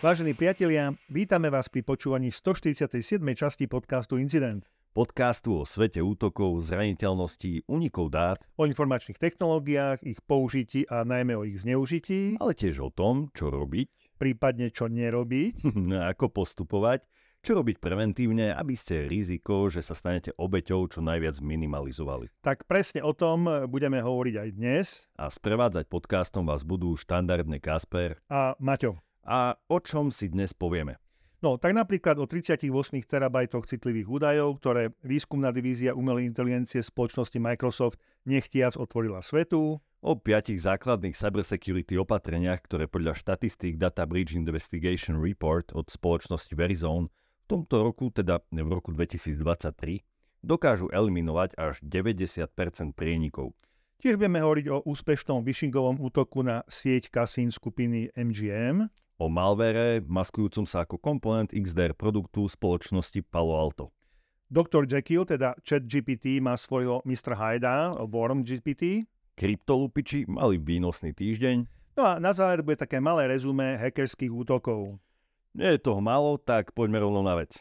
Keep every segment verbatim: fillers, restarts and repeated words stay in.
Vážení priatelia, vítame vás pri počúvaní stoštyridsiatej siedmej časti podcastu Incident. Podcastu o svete útokov, zraniteľností, únikov dát, o informačných technológiách, ich použití a najmä o ich zneužití, ale tiež o tom, čo robiť, prípadne čo nerobiť, ako postupovať, čo robiť preventívne, aby ste riziko, že sa stanete obeťou, čo najviac minimalizovali. Tak presne o tom budeme hovoriť aj dnes. A sprevádzať podcastom vás budú štandardne Kasper a Maťo. A o čom si dnes povieme? No, tak napríklad o tridsaťosem terabajtoch citlivých údajov, ktoré výskumná divízia umelej inteligencie spoločnosti Microsoft nechtiac otvorila svetu. O piatich základných cybersecurity opatreniach, ktoré podľa štatistík Data Breach Investigation Report od spoločnosti Verizon v tomto roku, teda v roku dvetisíctridsaťtri, dokážu eliminovať až deväťdesiat percent prienikov. Tiež budeme hovoriť o úspešnom phishingovom útoku na sieť kasín skupiny em gé em, o malvere, maskujúcom sa ako komponent iks dé er produktu spoločnosti Palo Alto. doktor Jekkyl, teda ChatGPT, má svojho mister Hyda, WormGPT. Kryptolupiči mali výnosný týždeň. No a na záver bude také malé rezumé hackerských útokov. Nie je toho málo, tak poďme rovno na vec.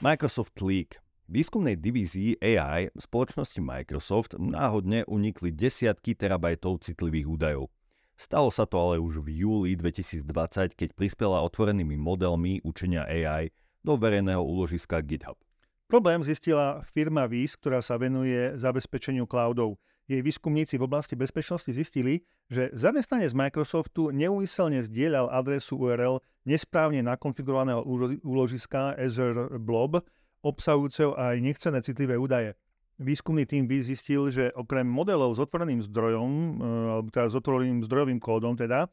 Microsoft Leak. Výskumnej divízii á í spoločnosti Microsoft náhodne unikli desiatky terabajtov citlivých údajov. Stalo sa to ale už v júli dvetisícdvadsať, keď prispela otvorenými modelmi učenia á í do verejného úložiska GitHub. Problém zistila firma Viz, ktorá sa venuje zabezpečeniu cloudov. Jej výskumníci v oblasti bezpečnosti zistili, že zamestnanec Microsoftu neúmyselne zdieľal adresu ú er el nesprávne nakonfigurovaného úložiska Azure Blob, obsahujúceho aj nechcené citlivé údaje. Výskumný tím Viz zistil, že okrem modelov s otvoreným zdrojom, alebo teda s otvoreným zdrojovým kódom, teda,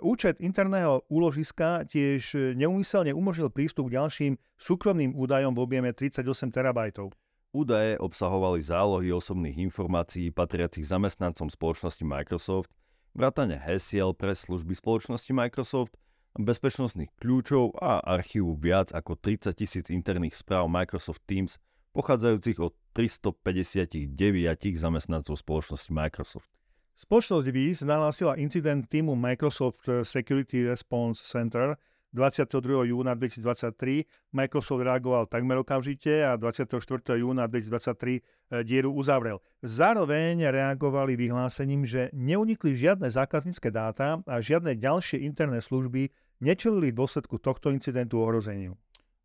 účet interného úložiska tiež neúmyselne umožnil prístup k ďalším súkromným údajom v objeme tridsaťosem terabajtov. Údaje obsahovali zálohy osobných informácií patriacich zamestnancom spoločnosti Microsoft, vrátane hesiel pre služby spoločnosti Microsoft, bezpečnostných kľúčov a archívu viac ako tridsaťtisíc interných správ Microsoft Teams pochádzajúcich od tristopäťdesiatdeväť zamestnancov spoločnosti Microsoft. Spoločnosť Viz nahlásila incident týmu Microsoft Security Response Center dvadsiateho druhého júna dvetisíctridsaťtri. Microsoft reagoval takmer okamžite a dvadsiateho štvrtého júna dvetisíctridsaťtri dieru uzavrel. Zároveň reagovali vyhlásením, že neunikli žiadne zákaznícke dáta a žiadne ďalšie interné služby nečelili dôsledku tohto incidentu ohrozeniu.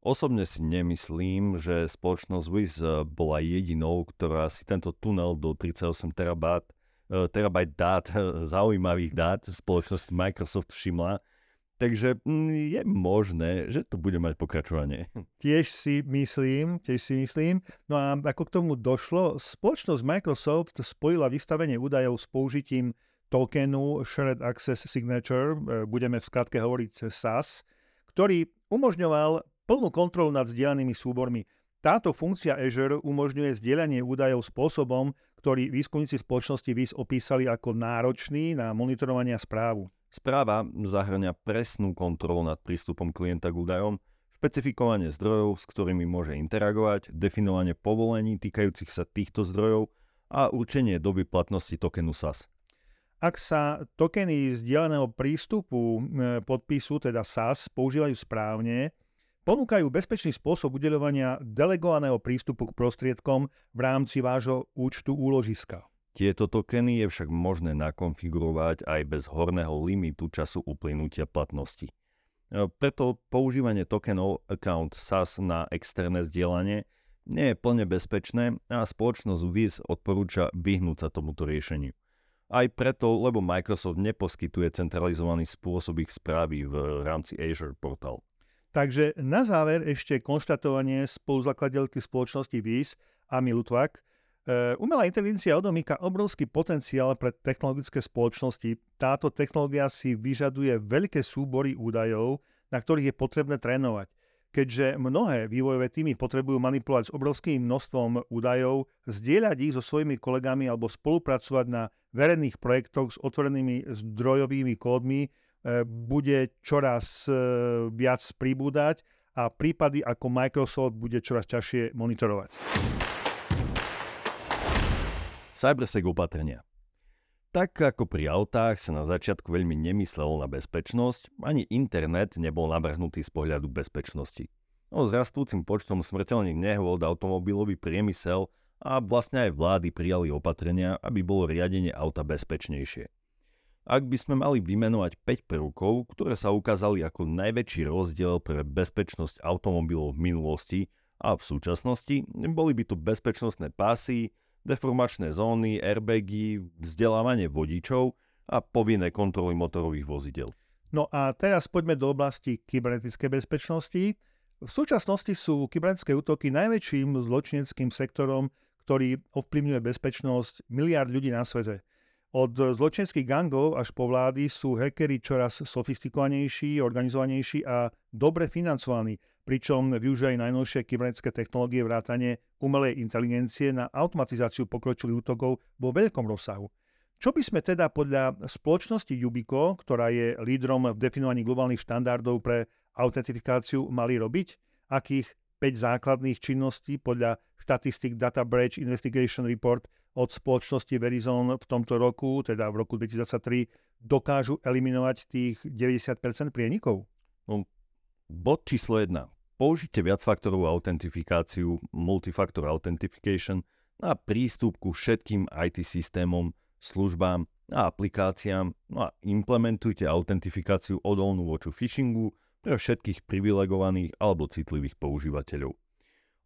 Osobne si nemyslím, že spoločnosť Viz bola jedinou, ktorá si tento tunel do tridsaťosem terabajt terabajt dát, zaujímavých dát spoločnosť Microsoft všimla, takže je možné, že to bude mať pokračovanie. Tiež si myslím, tiež si myslím. No a ako k tomu došlo, spoločnosť Microsoft spojila vystavenie údajov s použitím tokenu Shared Access Signature, budeme v skratke hovoriť es a es, ktorý umožňoval plnú kontrolu nad zdieľanými súbormi. Táto funkcia Azure umožňuje zdieľanie údajov spôsobom, ktorý výskumníci spoločnosti Viz opísali ako náročný na monitorovanie správu. Správa zahŕňa presnú kontrolu nad prístupom klienta k údajom, špecifikovanie zdrojov, s ktorými môže interagovať, definovanie povolení týkajúcich sa týchto zdrojov a určenie doby platnosti tokenu es a es. Ak sa tokeny zdieľaného prístupu podpisu, teda es a es, používajú správne, ponúkajú bezpečný spôsob udeľovania delegovaného prístupu k prostriedkom v rámci vášho účtu úložiska. Tieto tokeny je však možné nakonfigurovať aj bez horného limitu času uplynutia platnosti. Preto používanie tokenov account es a es na externé zdieľanie nie je plne bezpečné a spoločnosť Viz odporúča vyhnúť sa tomuto riešeniu. Aj preto, lebo Microsoft neposkytuje centralizovaný spôsob ich správy v rámci Azure portál. Takže na záver ešte konštatovanie spoluzakladateľky spoločnosti Viz, Amilutvak. Umelá inteligencia odomýka obrovský potenciál pre technologické spoločnosti. Táto technológia si vyžaduje veľké súbory údajov, na ktorých je potrebné trénovať. Keďže mnohé vývojové týmy potrebujú manipulovať s obrovským množstvom údajov, zdieľať ich so svojimi kolegami alebo spolupracovať na verejných projektoch s otvorenými zdrojovými kódmi, bude čoraz viac pribúdať a prípady ako Microsoft bude čoraz ťažšie monitorovať. Cybersec opatrenia. Tak ako pri autách sa na začiatku veľmi nemyslelo na bezpečnosť, ani internet nebol navrhnutý z pohľadu bezpečnosti. No, s rastúcim počtom smrteľných nehôd automobilový priemysel a vlastne aj vlády prijali opatrenia, aby bolo riadenie auta bezpečnejšie. Ak by sme mali vymenovať päť prvkov, ktoré sa ukázali ako najväčší rozdiel pre bezpečnosť automobilov v minulosti a v súčasnosti, boli by to bezpečnostné pásy, deformačné zóny, airbagy, vzdelávanie vodičov a povinné kontroly motorových vozidel. No a teraz poďme do oblasti kybernetickej bezpečnosti. V súčasnosti sú kybernetické útoky najväčším zločineckým sektorom, ktorý ovplyvňuje bezpečnosť miliárd ľudí na svete. Od zločineckých gangov až po vlády sú hackeri čoraz sofistikovanejší, organizovanejší a dobre financovaní, pričom využívajú najnovšie kybernetické technológie vrátane umelej inteligencie na automatizáciu pokročilých útokov vo veľkom rozsahu. Čo by sme teda podľa spoločnosti Yubico, ktorá je lídrom v definovaní globálnych štandardov pre autentifikáciu, mali robiť? Akých päť základných činností podľa štatistík Data Breach Investigation Report od spoločnosti Verizon v tomto roku, teda v roku dvetisíctridsaťtri, dokážu eliminovať tých deväťdesiat percent prienikov? No, bod číslo jedna. Použite viacfaktorovú autentifikáciu, multifactor authentication, na prístup ku všetkým í té systémom, službám a aplikáciám, no a implementujte autentifikáciu odolnú voči phishingu pre všetkých privilegovaných alebo citlivých používateľov.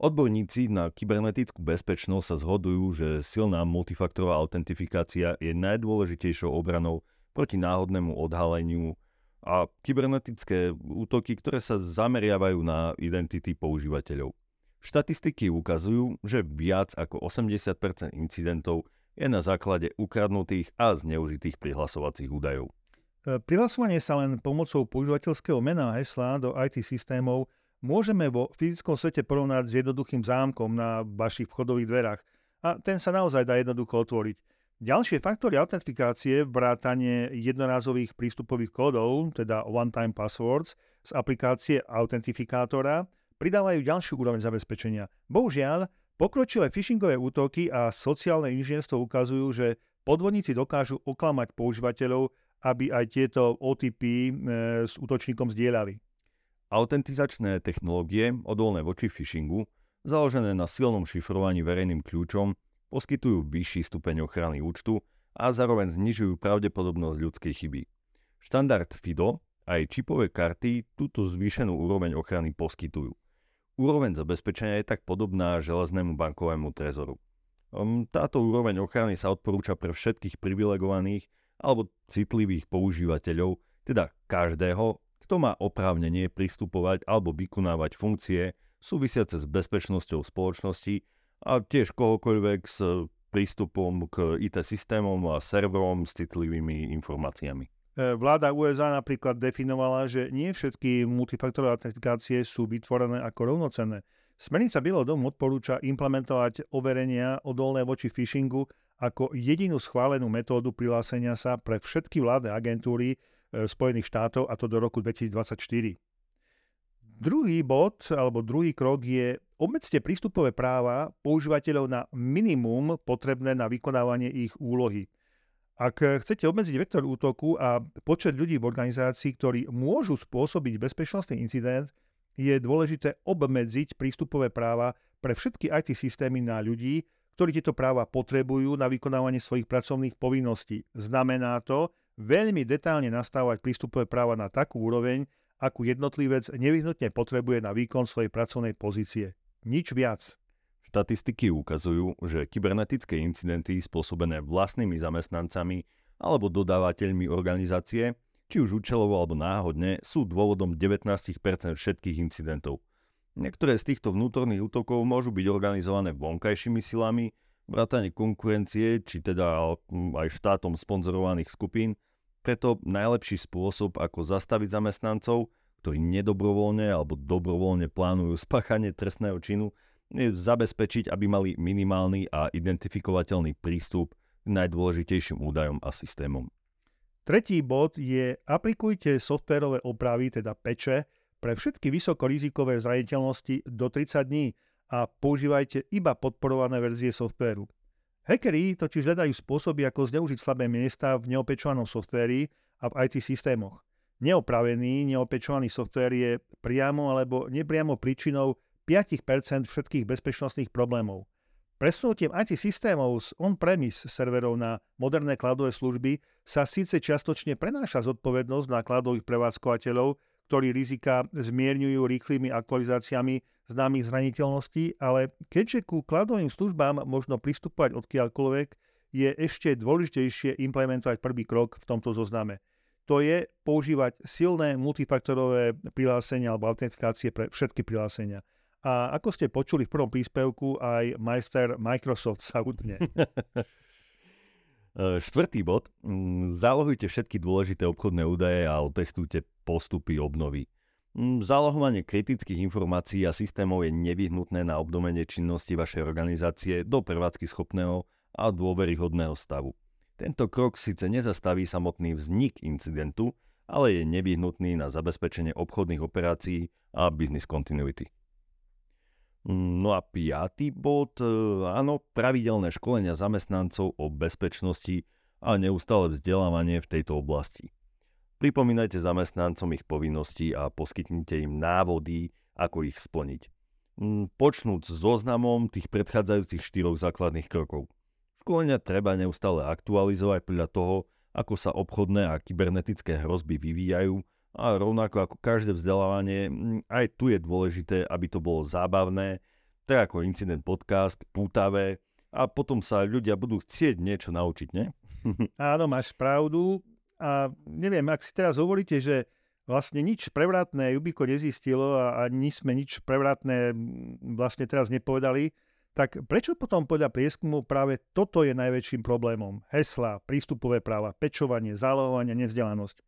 Odborníci na kybernetickú bezpečnosť sa zhodujú, že silná multifaktorová autentifikácia je najdôležitejšou obranou proti náhodnému odhaleniu a kybernetické útoky, ktoré sa zameriavajú na identity používateľov. Štatistiky ukazujú, že viac ako osemdesiat percent incidentov je na základe ukradnutých a zneužitých prihlasovacích údajov. Prihlasovanie sa len pomocou používateľského mena a hesla do í té systémov môžeme vo fyzickom svete porovnať s jednoduchým zámkom na vašich vchodových dverách a ten sa naozaj dá jednoducho otvoriť. Ďalšie faktory autentifikácie, vrátanie jednorázových prístupových kódov, teda one-time passwords, z aplikácie autentifikátora, pridávajú ďalšiu úroveň zabezpečenia. Bohužiaľ, pokročilé phishingové útoky a sociálne inžinierstvo ukazujú, že podvodníci dokážu oklamať používateľov, aby aj tieto ó té pé e, s útočníkom zdieľali. Autentizačné technológie, odolné voči phishingu, založené na silnom šifrovaní verejným kľúčom, poskytujú vyšší stupeň ochrany účtu a zároveň znižujú pravdepodobnosť ľudskej chyby. Štandard FIDO a aj čipové karty túto zvýšenú úroveň ochrany poskytujú. Úroveň zabezpečenia je tak podobná železnému bankovému trezoru. Táto úroveň ochrany sa odporúča pre všetkých privilegovaných alebo citlivých používateľov, teda každého, kto má oprávnenie pristupovať alebo vykonávať funkcie súvisiace s bezpečnosťou spoločnosti a tiež kohokoľvek s prístupom k í té systémom a serverom s citlivými informáciami. Vláda ú es á napríklad definovala, že nie všetky multifaktorové autentifikácie sú vytvorené ako rovnocenné. Smernica Bielého domu odporúča implementovať overenia odolné voči phishingu ako jedinú schválenú metódu prihlásenia sa pre všetky vládne agentúry Spojených štátov, a to do roku dvetisícdvadsaťštyri. Druhý bod, alebo druhý krok je: obmedzte prístupové práva používateľov na minimum potrebné na vykonávanie ich úlohy. Ak chcete obmedziť vektor útoku a počet ľudí v organizácii, ktorí môžu spôsobiť bezpečnostný incident, je dôležité obmedziť prístupové práva pre všetky í té systémy na ľudí, ktorí tieto práva potrebujú na vykonávanie svojich pracovných povinností. Znamená to veľmi detálne nastavovať prístupové práva na takú úroveň, akú jednotlivec nevyhnutne potrebuje na výkon svojej pracovnej pozície. Nič viac. Štatistiky ukazujú, že kybernetické incidenty spôsobené vlastnými zamestnancami alebo dodávateľmi organizácie, či už účelovo alebo náhodne, sú dôvodom devätnásť percent všetkých incidentov. Niektoré z týchto vnútorných útokov môžu byť organizované vonkajšími silami, vrátane konkurencie, či teda aj štátom sponzorovaných skupín. Preto najlepší spôsob, ako zastaviť zamestnancov, ktorí nedobrovoľne alebo dobrovoľne plánujú spáchanie trestného činu, je zabezpečiť, aby mali minimálny a identifikovateľný prístup k najdôležitejším údajom a systémom. Tretí bod je: aplikujte softvérové opravy, teda peče, pre všetky vysokorizikové zraniteľnosti do tridsať dní a používajte iba podporované verzie softvéru. Hackeri totiž hľadajú spôsoby, ako zneužiť slabé miesta v neopečovanom softvéri a v í té systémoch. Neopravený, neopečovaný softvér je priamo alebo nepriamo príčinou päť percent všetkých bezpečnostných problémov. Presunutím í té systémov z on-premise serverov na moderné cloudové služby sa síce čiastočne prenáša zodpovednosť na cloudových prevádzkovateľov, ktorí rizika zmierňujú rýchlymi aktualizáciami známych zraniteľností, ale keďže ku cloudovým službám možno pristupovať odkiaľkoľvek, je ešte dôležitejšie implementovať prvý krok v tomto zozname. To je používať silné multifaktorové prihlásenia alebo autentifikácie pre všetky prihlásenia. A ako ste počuli v prvom príspevku, aj majster Microsoft sa udne. Štvrtý bod. Zálohujte všetky dôležité obchodné údaje a otestujte postupy obnovy. Zálohovanie kritických informácií a systémov je nevyhnutné na obnovenie činnosti vašej organizácie do prevádzky schopného a dôveryhodného stavu. Tento krok síce nezastaví samotný vznik incidentu, ale je nevyhnutný na zabezpečenie obchodných operácií a business continuity. No a piaty bod, áno, pravidelné školenia zamestnancov o bezpečnosti a neustále vzdelávanie v tejto oblasti. Pripomínajte zamestnancom ich povinnosti a poskytnite im návody, ako ich splniť. Počnúc s zoznamom tých predchádzajúcich štyroch základných krokov. Školenia treba neustále aktualizovať podľa toho, ako sa obchodné a kybernetické hrozby vyvíjajú. A rovnako ako každé vzdelávanie, aj tu je dôležité, aby to bolo zábavné, tak ako incident podcast, pútavé, a potom sa ľudia budú chcieť niečo naučiť, ne? Áno, máš pravdu. A neviem, ak si teraz hovoríte, že vlastne nič prevratné Jubiko nezistilo a ani sme nič prevratné vlastne teraz nepovedali, tak prečo potom podľa prieskumu práve toto je najväčším problémom? Heslá, prístupové práva, pečovanie, zálohovanie, nevzdelanosť.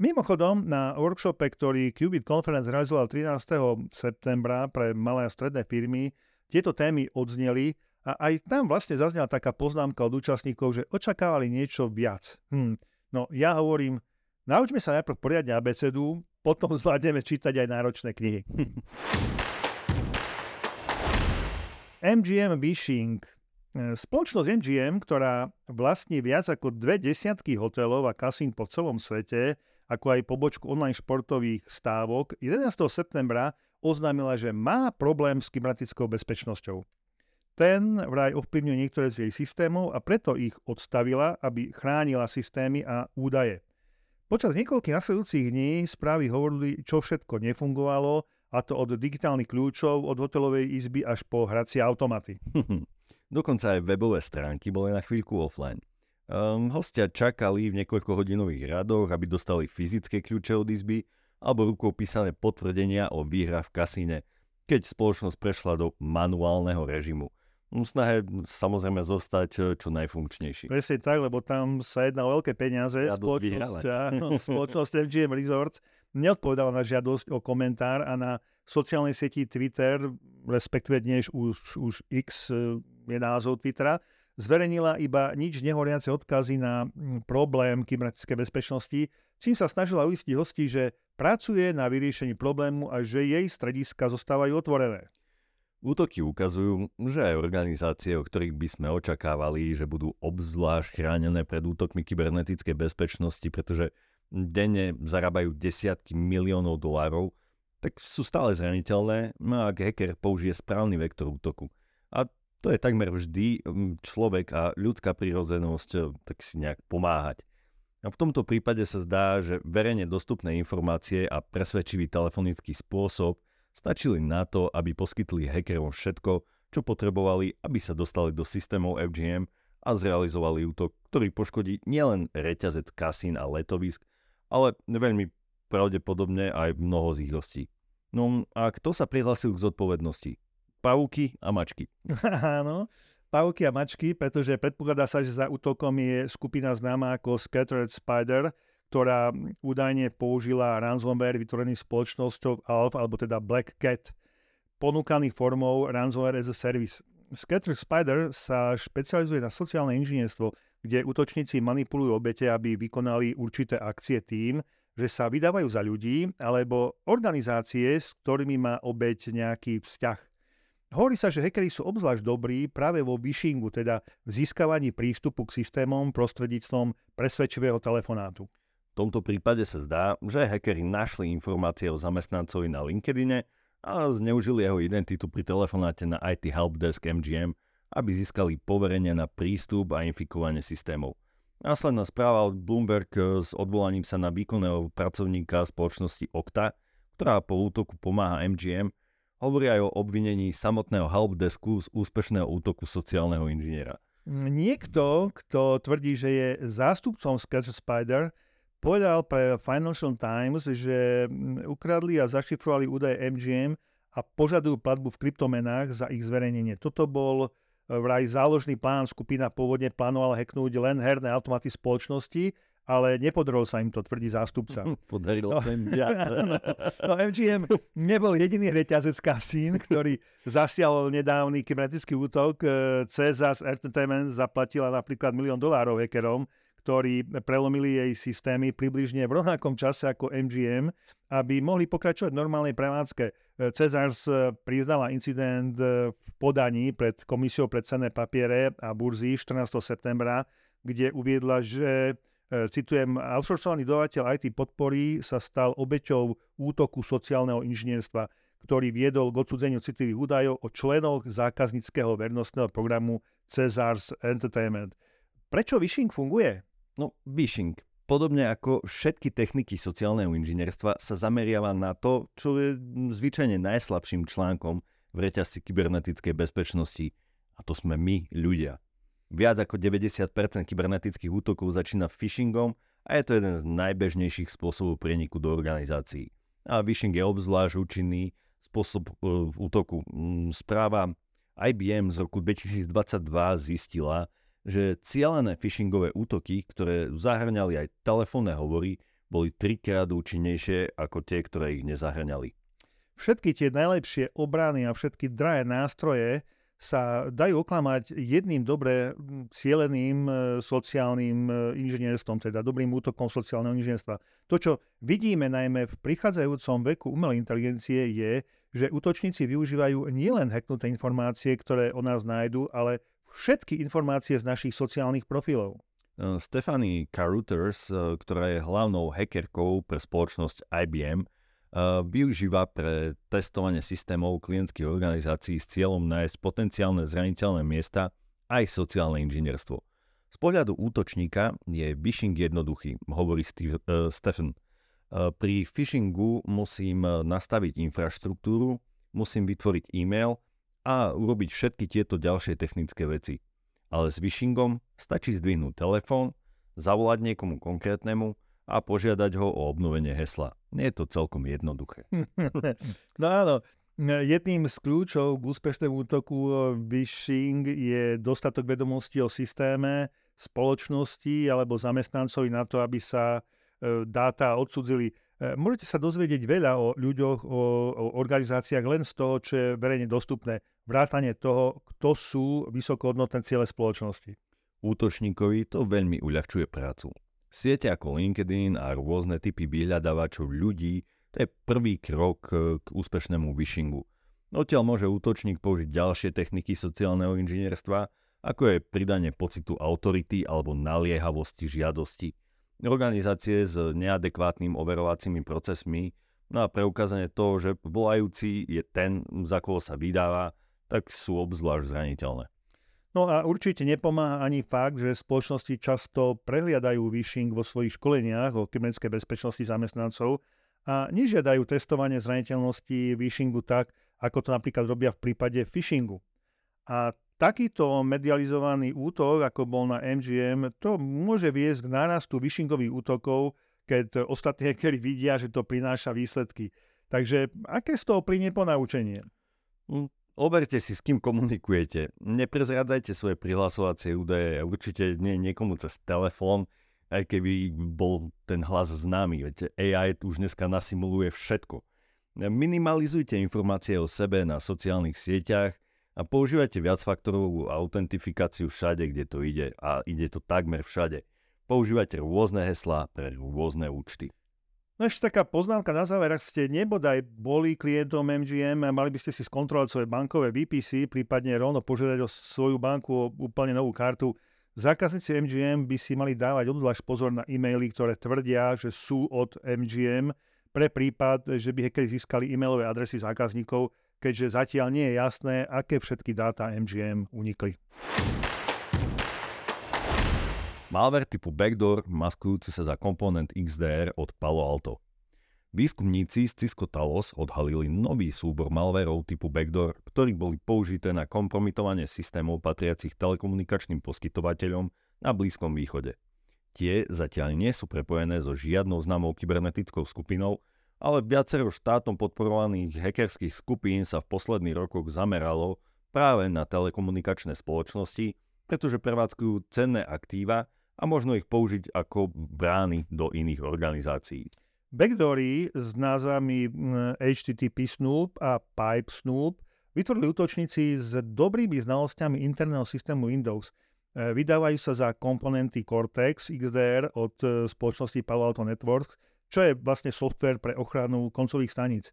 Mimochodom, na workshope, ktorý Qubit Conference realizoval trinásteho septembra pre malé a stredné firmy, tieto témy odzneli a aj tam vlastne zaznela taká poznámka od účastníkov, že očakávali niečo viac. Hm. No ja hovorím, naučme sa najprv poriadne abecedu, potom zvládneme čítať aj náročné knihy. em gé em Phishing. Spoločnosť em gé em, ktorá vlastní viac ako dve desiatky hotelov a kasín po celom svete, ako aj pobočku online športových stávok, jedenásteho septembra oznámila, že má problém s kybernetickou bezpečnosťou. Ten vraj ovplyvňuje niektoré z jej systémov a preto ich odstavila, aby chránila systémy a údaje. Počas niekoľkých nasledujúcich dní správy hovorili, čo všetko nefungovalo, a to od digitálnych kľúčov, od hotelovej izby až po hracie automaty. Dokonca aj webové stránky boli na chvíľku offline. Um, hostia čakali v niekoľkohodinových radoch, aby dostali fyzické kľúče od izby alebo rukou písané potvrdenia o výhrách v kasíne, keď spoločnosť prešla do manuálneho režimu. V snahe samozrejme zostať čo najfunkčnejší. Presne tak, lebo tam sa jedná o veľké peniaze. Spoločnosť, ja, no, spoločnosť em gé em Resorts neodpovedala na žiadosť o komentár a na sociálnej sieti Twitter, respektíve dnes už, už X je názov Twittera, zverejnila iba nič nehoriace odkazy na problém kybernetickej bezpečnosti, čím sa snažila uistiť hostí, že pracuje na vyriešení problému a že jej strediska zostávajú otvorené. Útoky ukazujú, že aj organizácie, o ktorých by sme očakávali, že budú obzvlášť chránené pred útokmi kybernetickej bezpečnosti, pretože denne zarábajú desiatky miliónov dolárov, tak sú stále zraniteľné, ak hacker použije správny vektor útoku. A to je takmer vždy človek a ľudská prirodzenosť tak si nejak pomáhať. A v tomto prípade sa zdá, že verejne dostupné informácie a presvedčivý telefonický spôsob stačili na to, aby poskytli hackerom všetko, čo potrebovali, aby sa dostali do systémov em gé em a zrealizovali útok, ktorý poškodí nielen reťazec kasín a letovisk, ale veľmi pravdepodobne aj mnoho z ich hostí. No a kto sa prihlásil k zodpovednosti? Pavúky a mačky. Áno, pavúky a mačky, pretože predpokladá sa, že za útokom je skupina známa ako Scattered Spider, ktorá údajne použila ransomware vytvorený spoločnosťou á el pé vé, alebo teda Black Cat, ponúkaný formou ransomware as a service. Scattered Spider sa špecializuje na sociálne inžinierstvo, kde útočníci manipulujú obete, aby vykonali určité akcie tým, že sa vydávajú za ľudí alebo organizácie, s ktorými má obeť nejaký vzťah. Hovorí sa, že hackeri sú obzvlášť dobrí práve vo phishingu, teda v získavaní prístupu k systémom prostredníctvom presvedčivého telefonátu. V tomto prípade sa zdá, že hackeri našli informácie o zamestnancovi na LinkedIne a zneužili jeho identitu pri telefonáte na í té helpdesk em gé em, aby získali poverenie na prístup a infikovanie systémov. Následná správa od Bloomberg s odvolaním sa na výkonného pracovníka spoločnosti Okta, ktorá po útoku pomáha em gé em, hovorí aj o obvinení samotného helpdesku z úspešného útoku sociálneho inžiniera. Niekto, kto tvrdí, že je zástupcom Scattered Spider, povedal pre Financial Times, že ukradli a zašifrovali údaje em gé em a požadujú platbu v kryptomenách za ich zverejnenie. Toto bol vraj záložný plán. Skupina pôvodne plánovala hacknúť len herné automaty spoločnosti, ale nepodarilo sa im to, tvrdí zástupca. Podarilo no, sa im viac. No, no em gé em nebol jediný reťazec kasín, ktorý zasial nedávny kybernetický útok. Caesars Entertainment zaplatila napríklad milión dolárov hackerom, ktorí prelomili jej systémy približne v rovnakom čase ako em gé em, aby mohli pokračovať v normálnej prevádzke. Caesars priznala incident v podaní pred komisiou pre cenné papiere a burzy štrnásteho septembra, kde uviedla, že citujem, outsourcovaný dodávateľ í té podpory sa stal obeťou útoku sociálneho inžinierstva, ktorý viedol k odcudzeniu citlivých údajov o členoch zákazníckeho vernostného programu Caesars Entertainment. Prečo phishing funguje? No, phishing, podobne ako všetky techniky sociálneho inžinierstva, sa zameriava na to, čo je zvyčajne najslabším článkom v reťazci kybernetickej bezpečnosti, a to sme my, ľudia. Viac ako deväťdesiat percent kybernetických útokov začína phishingom a je to jeden z najbežnejších spôsobov prieniku do organizácií. A phishing je obzvlášť účinný spôsob uh, útoku. Správa í bé em z roku dvetisícdvadsaťdva zistila, že cielené phishingové útoky, ktoré zahrňali aj telefónne hovory, boli trikrát účinnejšie ako tie, ktoré ich nezahrňali. Všetky tie najlepšie obrany a všetky drahé nástroje sa dajú oklamať jedným dobre cieleným sociálnym inžinierstvom, teda dobrým útokom sociálneho inžinierstva. To, čo vidíme najmä v prichádzajúcom veku umelej inteligencie, je, že útočníci využívajú nielen hacknuté informácie, ktoré o nás nájdu, ale všetky informácie z našich sociálnych profilov. Stephanie Carruthers, ktorá je hlavnou hackerkou pre spoločnosť í bé em, využíva pre testovanie systémov klientských organizácií s cieľom nájsť potenciálne zraniteľné miesta aj sociálne inžinierstvo. Z pohľadu útočníka je phishing jednoduchý, hovorí Steve, uh, Stephen. Uh, pri phishingu musím nastaviť infraštruktúru, musím vytvoriť e-mail a urobiť všetky tieto ďalšie technické veci. Ale s phishingom stačí zdvihnúť telefón, zavolať niekomu konkrétnemu a požiadať ho o obnovenie hesla. Nie je to celkom jednoduché. No áno, jedným z kľúčov k úspešnému útoku phishing je dostatok vedomostí o systéme, spoločnosti alebo zamestnancovi na to, aby sa dáta odcudzili. Môžete sa dozvedieť veľa o ľuďoch, o, o organizáciách len z toho, čo je verejne dostupné. Vrátane toho, kto sú vysokohodnotné ciele spoločnosti. Útočníkovi to veľmi uľahčuje prácu. Siete ako LinkedIn a rôzne typy vyhľadávačov ľudí, to je prvý krok k úspešnému phishingu. Odtiaľ môže útočník použiť ďalšie techniky sociálneho inžinierstva, ako je pridanie pocitu autority alebo naliehavosti žiadosti. Organizácie s neadekvátnym overovacími procesmi, no a preukázanie toho, že volajúci je ten, za koho sa vydáva, tak sú obzvlášť zraniteľné. No a určite nepomáha ani fakt, že spoločnosti často prehliadajú phishing vo svojich školeniach o kybernetickej bezpečnosti zamestnancov a nežiadajú testovanie zraniteľnosti phishingu tak, ako to napríklad robia v prípade phishingu. A takýto medializovaný útok, ako bol na em gé em, to môže viesť k nárastu phishingových útokov, keď ostatní hackeri vidia, že to prináša výsledky. Takže aké z toho plynie ponaučenie? Mm. Overte si, s kým komunikujete. Neprezradzajte svoje prihlasovacie údaje. Určite nie niekomu cez telefón, aj keby bol ten hlas známy. Viete, á í už dneska nasimuluje všetko. Minimalizujte informácie o sebe na sociálnych sieťach a používajte viacfaktorovú autentifikáciu všade, kde to ide. A ide to takmer všade. Používajte rôzne heslá pre rôzne účty. Ešte taká poznámka na záver, ak ste nebodaj boli klientom em gé em, mali by ste si skontrolovať svoje bankové vé pé cé, prípadne rovno požiadať o svoju banku o úplne novú kartu. Zákazníci em gé em by si mali dávať obzvlášť pozor na e-maily, ktoré tvrdia, že sú od em gé em, pre prípad, že by hackeri získali e-mailové adresy zákazníkov, keďže zatiaľ nie je jasné, aké všetky dáta em gé em unikli. Malware typu backdoor maskujúci sa za komponent iks dé er od Palo Alto. Výskumníci z Cisco Talos odhalili nový súbor malverov typu backdoor, ktorý boli použité na kompromitovanie systémov patriacich telekomunikačným poskytovateľom na Blízkom východe. Tie zatiaľ nie sú prepojené so žiadnou známou kybernetickou skupinou, ale viacero štátom podporovaných hackerských skupín sa v posledných rokoch zameralo práve na telekomunikačné spoločnosti, pretože prevádzkujú cenné aktíva a možno ich použiť ako brány do iných organizácií. Backdoory s názvami há té té pé Snoop a Pipe Snoop vytvorili útočníci s dobrými znalosťami interného systému Windows. Vydávajú sa za komponenty Cortex iks dé er od spoločnosti Palo Alto Networks, čo je vlastne software pre ochranu koncových staníc.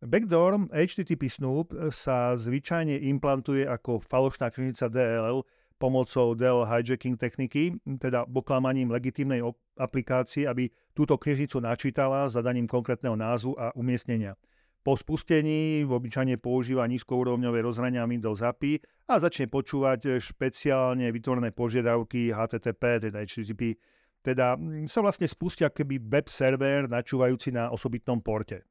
Backdoor há té té pé Snoop sa zvyčajne implantuje ako falošná krynica dé el el, pomocou dé el hijacking techniky, teda oklamaním legitímnej op- aplikácie, aby túto knižnicu načítala zadaním konkrétneho názvu a umiestnenia. Po spustení obyčajne používa nízkoúrovňové rozhrania Windows á pé í a začne počúvať špeciálne vytvorené požiadavky há té té pé, teda há té té pé, teda sa vlastne spustia keby web server načúvajúci na osobitnom porte.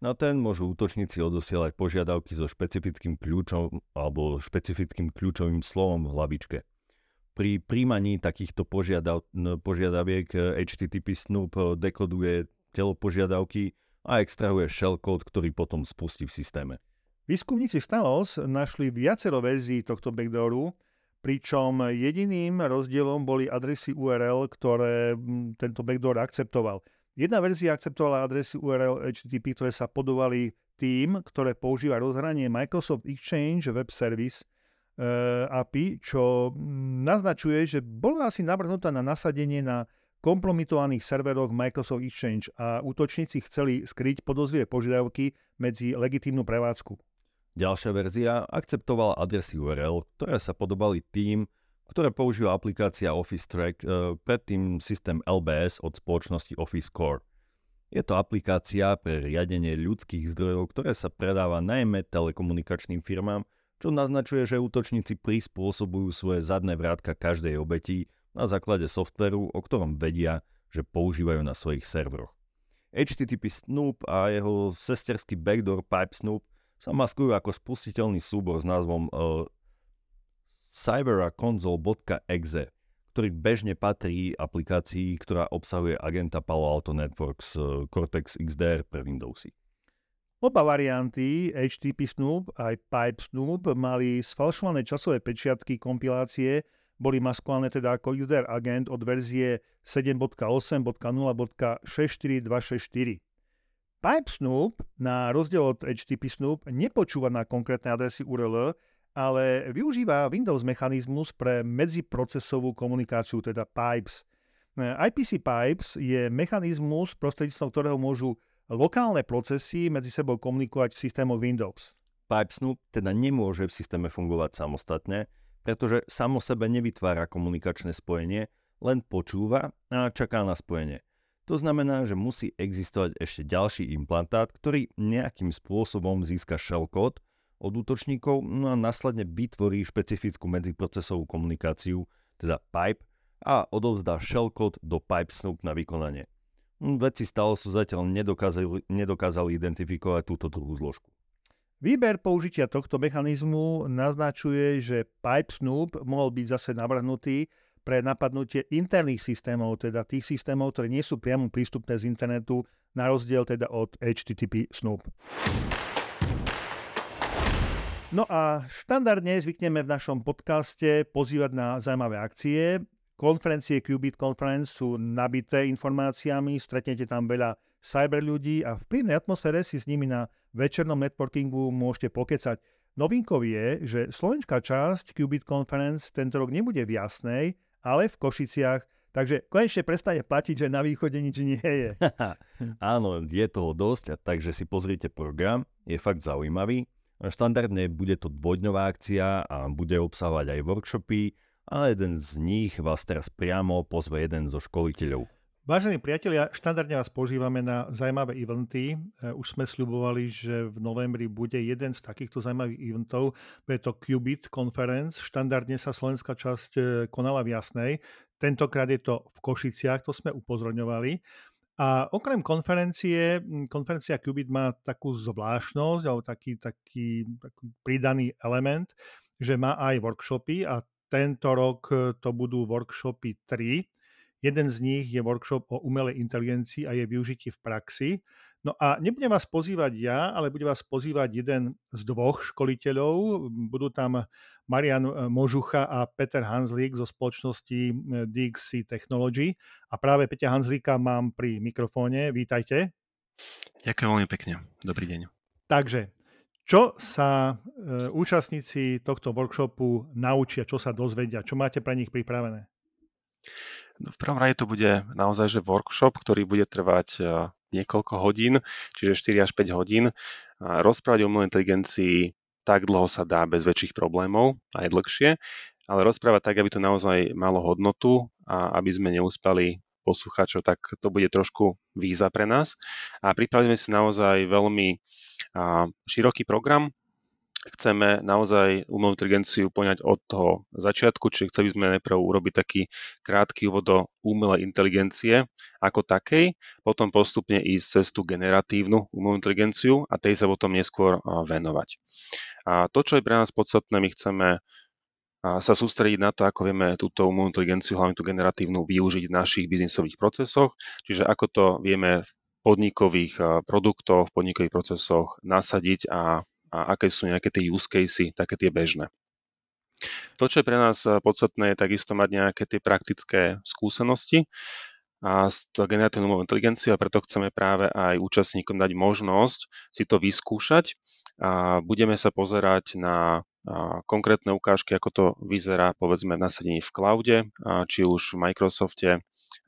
Na ten môžu útočníci odosielať požiadavky so špecifickým kľúčom alebo špecifickým kľúčovým slovom v hlavičke. Pri príjmaní takýchto požiadav, požiadaviek há té té pé Snoop dekoduje telo požiadavky a extrahuje shellcode, ktorý potom spustí v systéme. Výskumníci z Talos našli viacero verzií tohto backdooru, pričom jediným rozdielom boli adresy ú er el, ktoré tento backdoor akceptoval. Jedna verzia akceptovala adresy ú er el há té té pé, ktoré sa podovali tým, ktoré používa rozhranie Microsoft Exchange Web Service uh, á pé í, čo naznačuje, že bola asi navrhnutá na nasadenie na kompromitovaných serveroch Microsoft Exchange a útočníci chceli skryť podozrivé požiadavky medzi legitímnu prevádzku. Ďalšia verzia akceptovala adresy ú er el, ktoré sa podobali tým, ktoré používa aplikácia Office Track, eh, predtým systém el bé es od spoločnosti Office Core. Je to aplikácia pre riadenie ľudských zdrojov, ktoré sa predáva najmä telekomunikačným firmám, čo naznačuje, že útočníci prispôsobujú svoje zadné vrátka každej obeti na základe softvéru, o ktorom vedia, že používajú na svojich serveroch. há té té pé Snoop a jeho sesterský backdoor Pipe Snoop sa maskujú ako spustiteľný súbor s názvom eh, cyberaconsole.exe, ktorý bežne patrí aplikácii, ktorá obsahuje agenta Palo Alto Networks Cortex iks dé er pre Windowsy. Oba varianty há té té pé Snoop aj Pipe Snoop mali sfalšované časové pečiatky kompilácie, boli maskované teda ako iks dé er agent od verzie sedem bodka osem bodka nula bodka šesťdesiatštyri dvestodvadsaťštyri. Pipe Snoop na rozdiel od há té té pé Snoop nepočúva na konkrétne adresy ú er el, ale využíva Windows mechanizmus pre medziprocesovú komunikáciu, teda pipes. í pé cé pipes je mechanizmus, prostredníctvom ktorého môžu lokálne procesy medzi sebou komunikovať v systémoch Windows. Pipe Snoop teda nemôže v systéme fungovať samostatne, pretože samo sebe nevytvára komunikačné spojenie, len počúva a čaká na spojenie. To znamená, že musí existovať ešte ďalší implantát, ktorý nejakým spôsobom získa shellcode od útočníkov, no a následne vytvorí špecifickú medziprocesovú komunikáciu, teda pipe, a odovzdá shellcode do pipe snoop na vykonanie. Vedci stále sú zatiaľ nedokázali, nedokázali identifikovať túto druhú zložku. Výber použitia tohto mechanizmu naznačuje, že pipe snoop mohol byť zase navrhnutý pre napadnutie interných systémov, teda tých systémov, ktoré nie sú priamo prístupné z internetu, na rozdiel teda od há té té pé snoop. No a štandardne zvykneme v našom podcaste pozývať na zaujímavé akcie. Konferencie Qubit Conference sú nabité informáciami, stretnete tam veľa cyber ľudí a v plynnej atmosfére si s nimi na večernom networkingu môžete pokecať. Novinkou je, že slovenská časť Qubit Conference tento rok nebude v Jasnej, ale v Košiciach, Takže konečne prestane platiť, že na východe nič nie je. Áno, je toho dosť, takže si pozrite program, je fakt zaujímavý. Štandardne bude to dvojdňová akcia a bude obsahovať aj workshopy a jeden z nich vás teraz priamo pozve jeden zo školiteľov. Vážení priatelia, štandardne vás používame na zaujímavé eventy. Už sme sľubovali, že v novembri bude jeden z takýchto zaujímavých eventov. Je to Qubit Conference. Štandardne sa slovenská časť konala v Jasnej. Tentokrát je to v Košiciach, to sme upozorňovali. A okrem konferencie, konferencia Qubit má takú zvláštnosť alebo taký, taký, taký pridaný element, že má aj workshopy a tento rok to budú workshopy tri. Jeden z nich je workshop o umelej inteligencii a jej využití v praxi. No a nebudem vás pozývať ja, ale bude vás pozývať jeden z dvoch školiteľov. Budú tam Marian Možucha a Peter Hanzlík zo spoločnosti dé iks cé Technology. A práve Peťa Hanzlíka mám pri mikrofóne. Vítajte. Ďakujem veľmi pekne. Dobrý deň. Takže, čo sa e, účastníci tohto workshopu naučia, čo sa dozvedia, čo máte pre nich pripravené? V prvom rade to bude naozaj že workshop, ktorý bude trvať niekoľko hodín, čiže štyri až päť hodín. Rozprávať o umelej inteligencii tak dlho sa dá bez väčších problémov, aj dlhšie, ale rozprávať tak, aby to naozaj malo hodnotu a aby sme neuspali poslucháčov, tak to bude trošku výzva pre nás. A pripravíme si naozaj veľmi široký program. Chceme naozaj umelú inteligenciu poňať od toho začiatku, čiže chceli sme najprv urobiť taký krátky úvod do umelej inteligencie ako takej, potom postupne ísť cez tú generatívnu umelú inteligenciu a tej sa potom neskôr venovať. A to, čo je pre nás podstatné, my chceme sa sústrediť na to, ako vieme túto umelú inteligenciu, hlavne tú generatívnu, využiť v našich biznisových procesoch, čiže ako to vieme v podnikových produktoch, v podnikových procesoch nasadiť a a aké sú nejaké tie use casey, také tie bežné. To, čo je pre nás podstatné, je takisto mať nejaké tie praktické skúsenosti a s to generatívnou umelou inteligenciou, a preto chceme práve aj účastníkom dať možnosť si to vyskúšať a budeme sa pozerať na konkrétne ukážky, ako to vyzerá, povedzme, v nasadení v cloude, či už v Microsofte,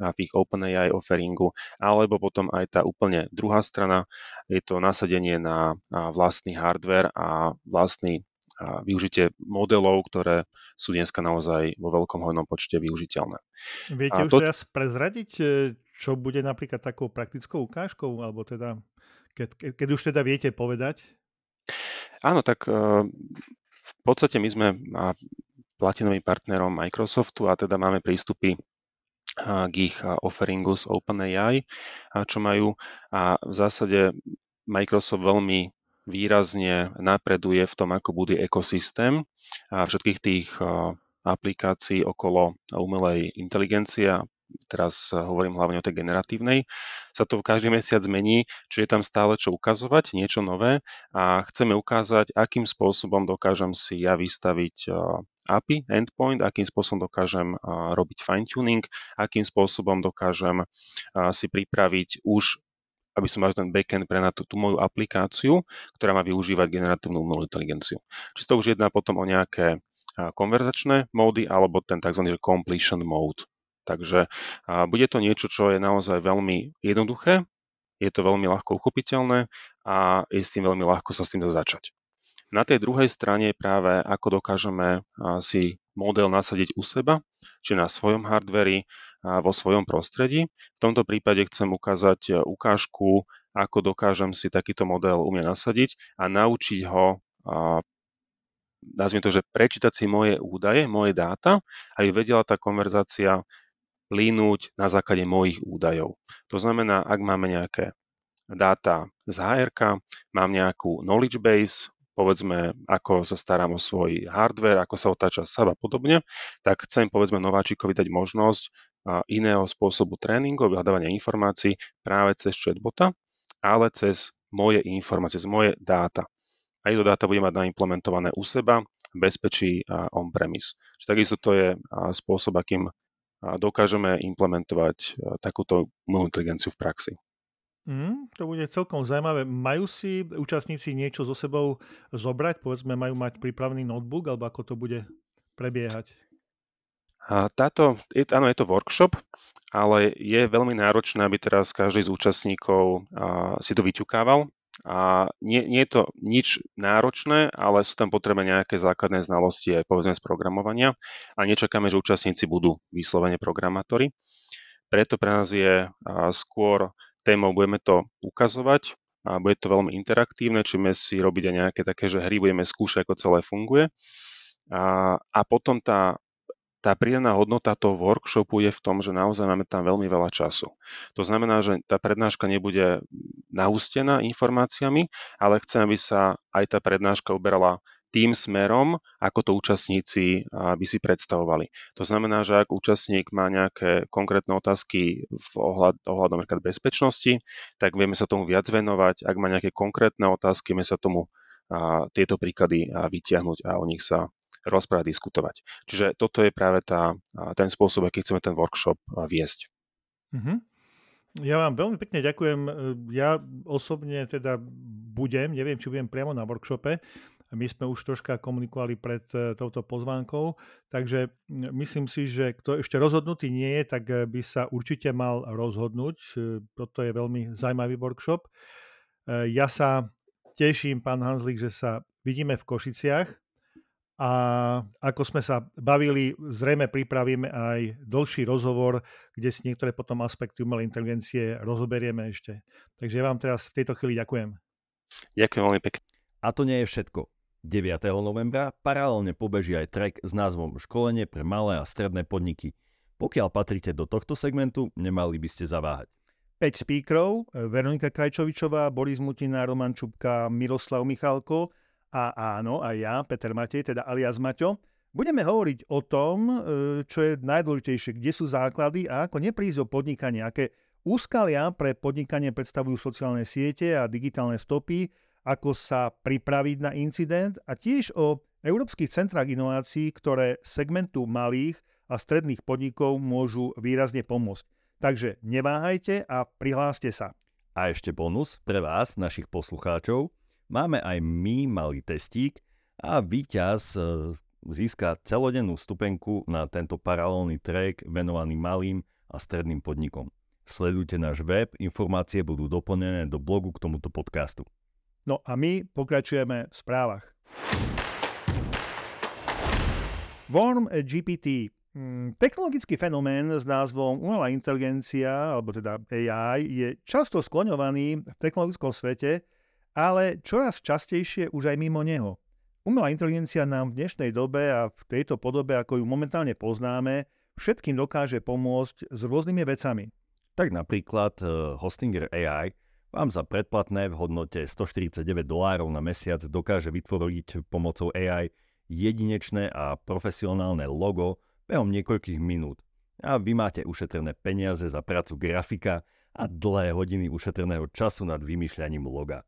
v ich OpenAI offeringu, alebo potom aj tá úplne druhá strana, je to nasadenie na vlastný hardware a vlastný a využitie modelov, ktoré sú dneska naozaj vo veľkom hojnom počte využiteľné. Viete a už to... teraz prezradiť, čo bude napríklad takou praktickou ukážkou, alebo teda, keď, keď už teda viete povedať? Áno, tak v podstate my sme platinovým partnerom Microsoftu a teda máme prístupy k ich offeringu z OpenAI, čo majú, a v zásade Microsoft veľmi výrazne napreduje v tom, ako bude ekosystém a všetkých tých aplikácií okolo umelej inteligencie, teraz hovorím hlavne o tej generatívnej, sa to každý mesiac mení, čiže je tam stále čo ukazovať, niečo nové a chceme ukázať, akým spôsobom dokážem si ja vystaviť á pé í, endpoint, akým spôsobom dokážem robiť fine-tuning, akým spôsobom dokážem si pripraviť už, aby som mal ten backend pre na tú, tú moju aplikáciu, ktorá má využívať generatívnu umelú inteligenciu. Čiže to už jedná potom o nejaké konverzačné módy alebo ten tzv. Completion mode. Takže bude to niečo, čo je naozaj veľmi jednoduché, je to veľmi ľahko uchopiteľné a je s tým veľmi ľahko sa s tým začať. Na tej druhej strane je práve, ako dokážeme si model nasadiť u seba, či na svojom hardveri, vo svojom prostredí. V tomto prípade chcem ukázať ukážku, ako dokážem si takýto model u mňa nasadiť a naučiť ho, nazvime to, že prečítať si moje údaje, moje dáta, aby vedela tá konverzácia plynúť na základe mojich údajov. To znamená, ak máme nejaké dáta z há erka, mám nejakú knowledge base, povedzme, ako sa starám o svoj hardware, ako sa otáča sám a podobne, tak chcem, povedzme, nováčikovi dať možnosť iného spôsobu tréningu, vyhľadávania informácií práve cez chatbota, ale cez moje informácie, cez moje dáta. A tieto dáta bude mať naimplementované u seba, bezpečí on-premise. Čiže takisto to je spôsob, akým dokážeme implementovať takúto umelú inteligenciu v praxi. Mm, to bude celkom zaujímavé. Majú si účastníci niečo so sebou zobrať? Povedzme, majú mať prípravný notebook, alebo ako to bude prebiehať? Táto, je, áno, je to workshop, ale je veľmi náročné, aby teraz každý z účastníkov a, si to vyťukával. A nie, nie je to nič náročné, ale sú tam potrebné nejaké základné znalosti aj povedzme z programovania a nečakáme, že účastníci budú vyslovene programátori. Preto pre nás je a, skôr témou, budeme to ukazovať a bude to veľmi interaktívne, čiže si robiť aj nejaké také, že hry budeme skúšať, ako celé funguje. A, a potom tá Tá pridaná hodnota toho workshopu je v tom, že naozaj máme tam veľmi veľa času. To znamená, že tá prednáška nebude nahustená informáciami, ale chcem, aby sa aj tá prednáška uberala tým smerom, ako to účastníci by si predstavovali. To znamená, že ak účastník má nejaké konkrétne otázky v ohľad, ohľadom napríklad bezpečnosti, tak vieme sa tomu viac venovať. Ak má nejaké konkrétne otázky, vieme sa tomu a, tieto príklady a, vytiahnuť a o nich sa rozprávať, diskutovať. Čiže toto je práve tá, ten spôsob, aký chceme ten workshop viesť. Mm-hmm. Ja vám veľmi pekne ďakujem. Ja osobne teda budem, neviem, či budem priamo na workshope. My sme už troška komunikovali pred touto pozvánkou, takže myslím si, že kto ešte rozhodnutý nie je, tak by sa určite mal rozhodnúť. Toto je veľmi zaujímavý workshop. Ja sa teším, pán Hanzlík, že sa vidíme v Košiciach. A ako sme sa bavili, zrejme pripravíme aj dlhší rozhovor, kde si niektoré potom aspekty umelej inteligencie rozoberieme ešte. Takže ja vám teraz v tejto chvíli ďakujem. Ďakujem veľmi pekne. A to nie je všetko. deviateho novembra paralelne pobeží aj track s názvom Školenie pre malé a stredné podniky. Pokiaľ patríte do tohto segmentu, nemali by ste zaváhať. päť speakerov, Veronika Krajčovičová, Boris Mutina, Roman Čupka, Miroslav Michalko, a áno, aj ja, Peter Matej, teda alias Maťo, budeme hovoriť o tom, čo je najdôležitejšie, kde sú základy a ako neprísť o podnikanie, aké úskalia pre podnikanie predstavujú sociálne siete a digitálne stopy, ako sa pripraviť na incident a tiež o európskych centrách inovácií, ktoré segmentu malých a stredných podnikov môžu výrazne pomôcť. Takže neváhajte a prihláste sa. A ešte bonus pre vás, našich poslucháčov. Máme aj my malý testík a víťaz získa celodennú vstupenku na tento paralelný track venovaný malým a stredným podnikom. Sledujte náš web, informácie budú doplnené do blogu k tomuto podcastu. No a my pokračujeme v správach. WormGPT. Technologický fenomén s názvom umelá inteligencia, alebo teda á í, je často skloňovaný v technologickom svete, ale čoraz častejšie už aj mimo neho. Umelá inteligencia nám v dnešnej dobe a v tejto podobe, ako ju momentálne poznáme, všetkým dokáže pomôcť s rôznymi vecami. Tak napríklad hostinger á í vám za predplatné v hodnote stoštyridsaťdeväť dolárov na mesiac dokáže vytvoriť pomocou á í jedinečné a profesionálne logo behom niekoľkých minút. A vy máte ušetrené peniaze za prácu grafika a dlhé hodiny ušetreného času nad vymýšľaním loga.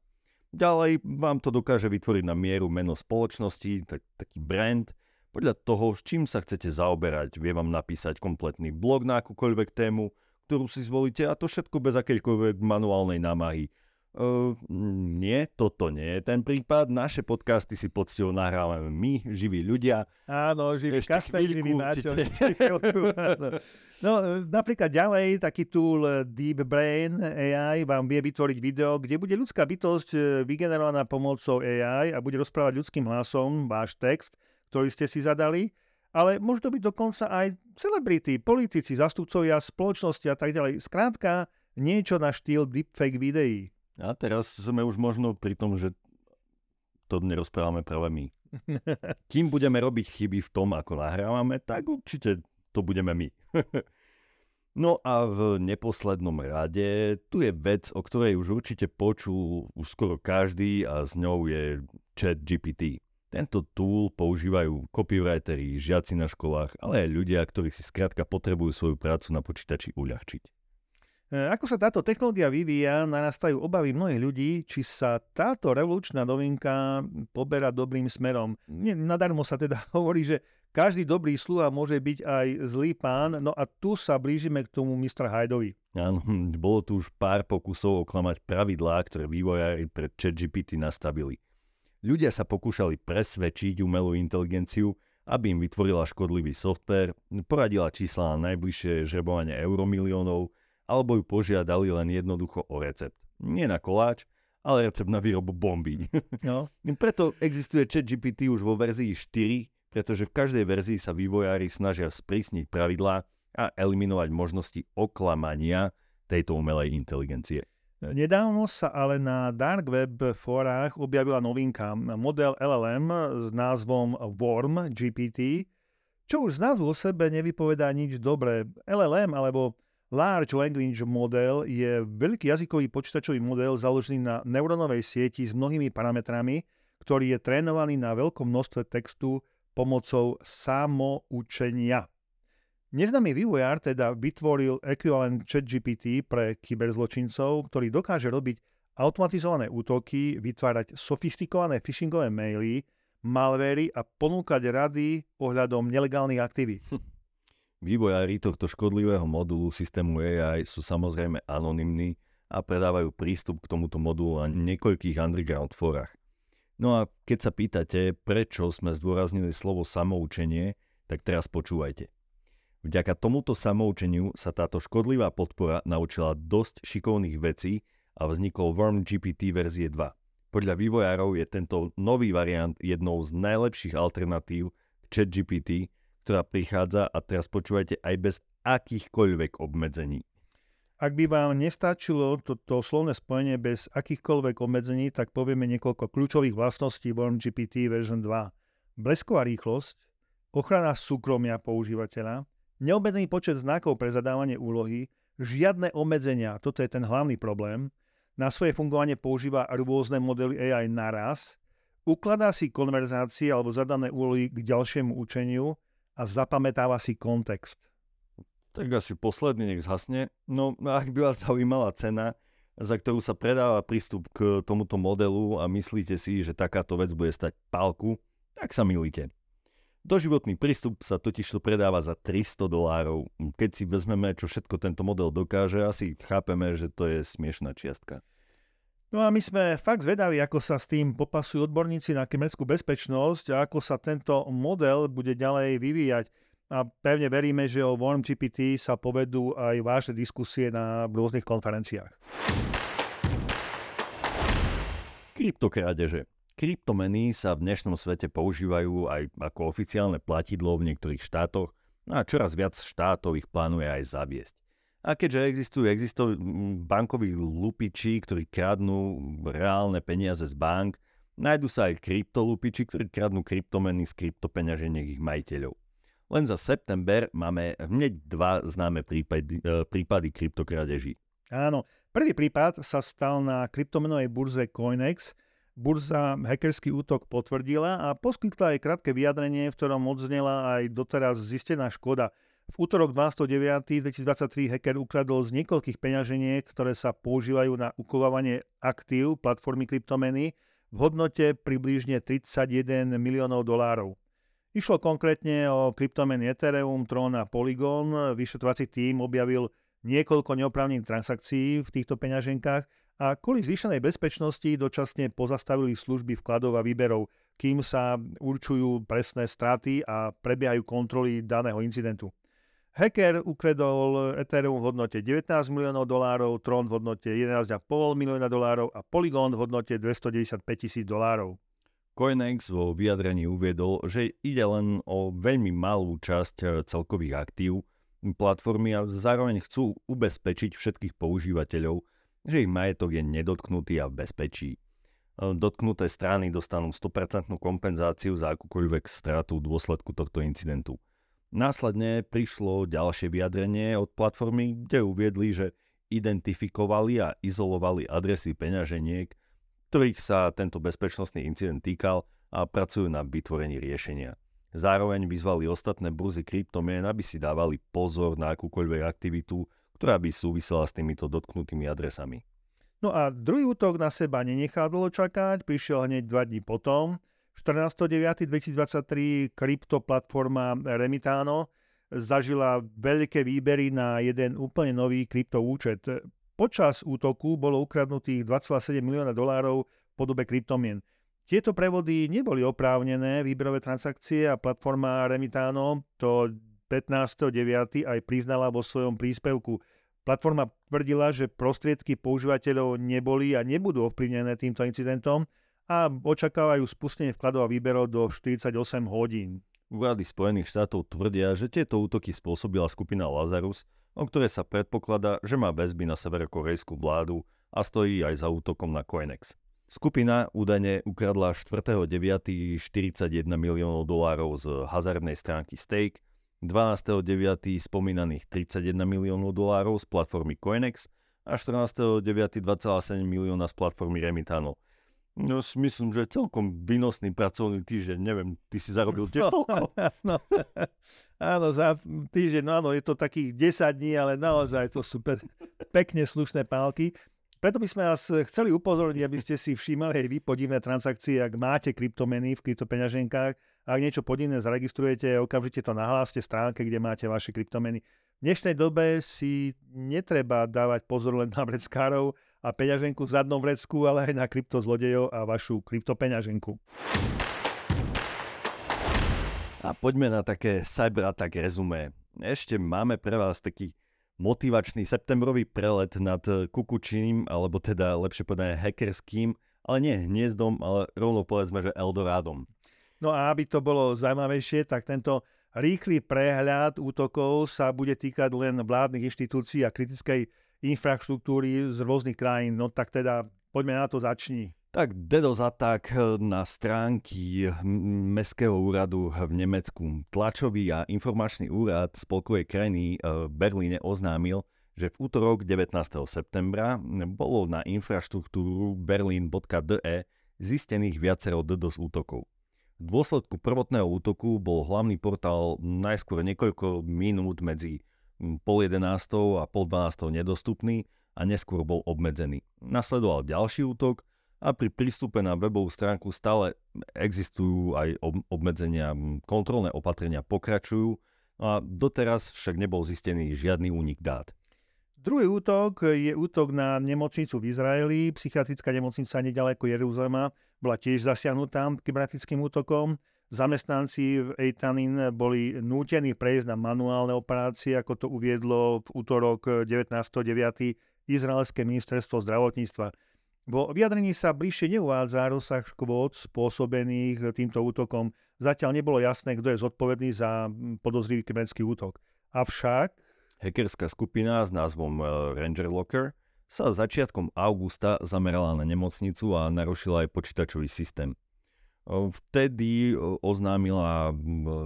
Ďalej vám to dokáže vytvoriť na mieru meno spoločnosti, tak, taký brand. Podľa toho, s čím sa chcete zaoberať, vie vám napísať kompletný blog na akúkoľvek tému, ktorú si zvolíte a to všetko bez akejkoľvek manuálnej námahy. Uh, nie, toto nie je ten prípad. Naše podcasty si poctivo nahrávame my, živí ľudia. Áno, živí Kasper, živí Náčo. No, napríklad ďalej, taký tool Deep Brain á í vám vie vytvoriť video, kde bude ľudská bytosť vygenerovaná pomocou á í a bude rozprávať ľudským hlasom váš text, ktorý ste si zadali, ale môžu to byť dokonca aj celebrity, politici, zastupcovia, spoločnosti a tak ďalej. Skrátka, niečo na štýl deepfake videí. A teraz sme už možno pri tom, že to nerozprávame práve my. Kým budeme robiť chyby v tom, ako nahrávame, tak určite to budeme my. No a v neposlednom rade, tu je vec, o ktorej už určite počul už skoro každý a s ňou je ChatGPT. Tento tool používajú copywriteri, žiaci na školách, ale aj ľudia, ktorí si skrátka potrebujú svoju prácu na počítači uľahčiť. Ako sa táto technológia vyvíja, narastajú obavy mnohých ľudí, či sa táto revolučná novinka poberá dobrým smerom. Nadarmo sa teda hovorí, že každý dobrý sluha môže byť aj zlý pán, no a tu sa blížime k tomu mister Hydeovi. Áno, bolo tu už pár pokusov oklamať pravidlá, ktoré vývojári pre ChatGPT nastavili. Ľudia sa pokúšali presvedčiť umelú inteligenciu, aby im vytvorila škodlivý softvér, poradila čísla na najbližšie žrebovanie euromiliónov alebo ju požiadali len jednoducho o recept. Nie na koláč, ale recept na výrobu bomby. No. Preto existuje ChatGPT už vo verzii štyri, pretože v každej verzii sa vývojári snažia sprísniť pravidlá a eliminovať možnosti oklamania tejto umelej inteligencie. Nedávno sa ale na dark web fórach objavila novinka, model el el em s názvom WormGPT, čo už z názvu o sebe nevypovedá nič dobré. el el em alebo Large Language Model je veľký jazykový počítačový model založený na neurónovej sieti s mnohými parametrami, ktorý je trénovaný na veľkom množstve textu pomocou samoučenia. Neznámy vývojár teda vytvoril ekvivalent ChatGPT pre kyberzločincov, ktorý dokáže robiť automatizované útoky, vytvárať sofistikované phishingové maily, malvéry a ponúkať rady ohľadom nelegálnych aktivít. Hm. Vývojári tohto škodlivého modulu systému á í sú samozrejme anonymní a predávajú prístup k tomuto modulu na niekoľkých underground fórach. No a keď sa pýtate, prečo sme zdôraznili slovo samoučenie, tak teraz počúvajte. Vďaka tomuto samoučeniu sa táto škodlivá podpora naučila dosť šikovných vecí a vznikol WormGPT verzie dva. Podľa vývojárov je tento nový variant jednou z najlepších alternatív k ChatGPT, ktorá prichádza a teraz počúvajte aj bez akýchkoľvek obmedzení. Ak by vám nestačilo toto slovné spojenie bez akýchkoľvek obmedzení, tak povieme niekoľko kľúčových vlastností WormGPT version dva. Blesková rýchlosť, ochrana súkromia používateľa, neobmedzený počet znakov pre zadávanie úlohy, žiadne obmedzenia, toto je ten hlavný problém, na svoje fungovanie používa rôzne modely á í naraz, ukladá si konverzácie alebo zadané úlohy k ďalšiemu učeniu a zapamätáva si kontext. Tak asi posledný nech zhasne. No ak by vás zaujímala cena, za ktorú sa predáva prístup k tomuto modelu a myslíte si, že takáto vec bude stať pálku, tak sa mýlite. Doživotný prístup sa totižto predáva za tristo dolárov. Keď si vezmeme, čo všetko tento model dokáže, asi chápeme, že to je smiešná čiastka. No a my sme fakt zvedaví, ako sa s tým popasujú odborníci na kybernetickú bezpečnosť a ako sa tento model bude ďalej vyvíjať. A pevne veríme, že o WormGPT sa povedú aj vážne diskusie na rôznych konferenciách. Kryptokrádeže. Kryptomeny sa v dnešnom svete používajú aj ako oficiálne platidlo v niektorých štátoch a čoraz viac štátov ich plánuje aj zaviesť. A keďže existujú, existujú bankoví lupiči, ktorí kradnú reálne peniaze z bank, nájdu sa aj kryptolupiči, ktorí kradnú kryptomeny z kryptopeňaženiek ich majiteľov. Len za september máme hneď dva známe prípady, prípady kryptokrádeží. Áno, prvý prípad sa stal na kryptomenovej burze CoinEx. Burza hackerský útok potvrdila a poskytla aj krátke vyjadrenie, v ktorom odznela aj doteraz zistená škoda. V útorok dvanásteho deviateho dvetisícdvadsaťtri hacker ukradol z niekoľkých peňaženiek, ktoré sa používajú na ukovávanie aktív platformy kryptomeny v hodnote približne tridsaťjeden miliónov dolárov. Išlo konkrétne o kryptomeny Ethereum, Tron a Polygon. Vyšetrovací tím objavil niekoľko neoprávnených transakcií v týchto peňaženkách a kvôli zvýšenej bezpečnosti dočasne pozastavili služby vkladov a výberov, kým sa určujú presné straty a prebiehajú kontroly daného incidentu. Hacker ukradol Ethereum v hodnote devätnásť miliónov dolárov, Tron v hodnote jedenásť celá päť milióna dolárov a Polygon v hodnote dvestodeväťdesiatpäť tisíc dolárov. CoinEx vo vyjadrení uviedol, že ide len o veľmi malú časť celkových aktív platformy a zároveň chcú ubezpečiť všetkých používateľov, že ich majetok je nedotknutý a v bezpečí. Dotknuté strany dostanú sto percent kompenzáciu za akúkoľvek stratu v dôsledku tohto incidentu. Následne prišlo ďalšie vyjadrenie od platformy, kde uviedli, že identifikovali a izolovali adresy peňaženiek, ktorých sa tento bezpečnostný incident týkal a pracujú na vytvorení riešenia. Zároveň vyzvali ostatné burzy kryptomien, aby si dávali pozor na akúkoľvek aktivitu, ktorá by súvisela s týmito dotknutými adresami. No a druhý útok na seba nenechal dlho čakať, prišiel hneď dva dní potom. štrnásteho deviateho dvetisícdvadsaťtri kryptoplatforma Remitano zažila veľké výbery na jeden úplne nový kryptoúčet. Počas útoku bolo ukradnutých dva celá sedem milióna dolárov v podobe kryptomien. Tieto prevody neboli oprávnené, výberové transakcie, a platforma Remitano to pätnásteho deviateho aj priznala vo svojom príspevku. Platforma tvrdila, že prostriedky používateľov neboli a nebudú ovplyvnené týmto incidentom a očakávajú spustenie vkladov a výberov do štyridsaťosem hodín. Vlády Spojených štátov tvrdia, že tieto útoky spôsobila skupina Lazarus, o ktorej sa predpokladá, že má väzby na severokorejskú vládu a stojí aj za útokom na CoinEx. Skupina údajne ukradla štvrtého deviateho štyridsaťjeden miliónov dolárov z hazardnej stránky Stake, dvanásteho deviateho spomínaných tridsaťjeden miliónov dolárov z platformy CoinEx a štrnásteho deviateho dva celé sedem milióna z platformy Remitano. No, myslím, že celkom výnosný pracovný týždeň. Neviem, ty si zarobil tiež toľko? No, áno, za týždeň, no áno, je to takých desať dní, ale naozaj to sú pe- pekne slušné pálky. Preto by sme vás chceli upozorniť, aby ste si všímali aj vy podivné transakcie, ak máte kryptomeny v kryptopeňaženkách. Ak niečo podivné zaregistrujete, okamžite to nahláste stránke, kde máte vaše kryptomeny. V dnešnej dobe si netreba dávať pozor len na vreckárov a peňaženku v zadnom vrecku, ale aj na kryptozlodejov a vašu kryptopeňaženku. A poďme na také cyberattack rezumé. Ešte máme pre vás taký motivačný septembrový prelet nad kukučiným, alebo teda lepšie povedané hackerským, ale nie hniezdom, ale rovno povedzme, že Eldorádom. No a aby to bolo zaujímavejšie, tak tento rýchly prehľad útokov sa bude týkať len vládnych inštitúcií a kritickej infraštruktúry z rôznych krajín. No tak teda poďme na to, začni. Tak DDoS atak na stránky Mestského úradu v Nemecku. Tlačový a informačný úrad spolkovej krajiny v Berlíne oznámil, že v utorok devätnásteho septembra bolo na infraštruktúru berlin bodka de zistených viacero DDoS útokov. V dôsledku prvotného útoku bol hlavný portál najskôr niekoľko minút medzi pol jedenástou a pol dvanástou nedostupný a neskôr bol obmedzený. Nasledoval ďalší útok, a pri prístupe na webovú stránku stále existujú aj obmedzenia, kontrolné opatrenia pokračujú a doteraz však nebol zistený žiadny únik dát. Druhý útok je útok na nemocnicu v Izraeli. Psychiatrická nemocnica neďaleko Jeruzalema bola tiež zasiahnutá kybernetickým útokom. Zamestnanci v Eitanin boli nútení prejsť na manuálne operácie, ako to uviedlo v utorok devätnásteho deviateho Izraelské ministerstvo zdravotníctva. Vo vyjadrení sa bližšie neuvádza rozsah škôd spôsobených týmto útokom. Zatiaľ nebolo jasné, kto je zodpovedný za podozrivý kybernetický útok. Avšak hackerská skupina s názvom Ranger Locker sa začiatkom augusta zamerala na nemocnicu a narušila aj počítačový systém. Vtedy oznámila,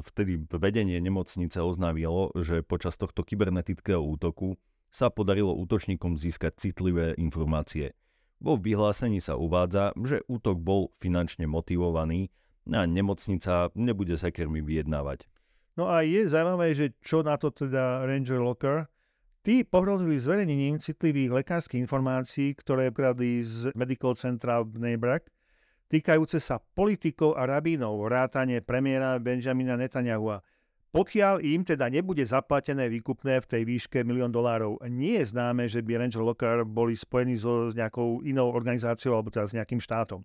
vtedy vedenie nemocnice oznámilo, že počas tohto kybernetického útoku sa podarilo útočníkom získať citlivé informácie. Vo vyhlásení sa uvádza, že útok bol finančne motivovaný a nemocnica nebude s hackermi vyjednávať. No a je zaujímavé, že čo na to teda Ranger Locker? Tí pohrozili zverejnením citlivých lekárskych informácií, ktoré ukradli z Medical Centra v Nebrack, týkajúce sa politikov a rabínov, vrátane premiéra Benjamina Netanyahua. Pokiaľ im teda nebude zaplatené výkupné v tej výške milión dolárov, nie je známe, že by Ranger Locker boli spojení so, s nejakou inou organizáciou alebo teda s nejakým štátom.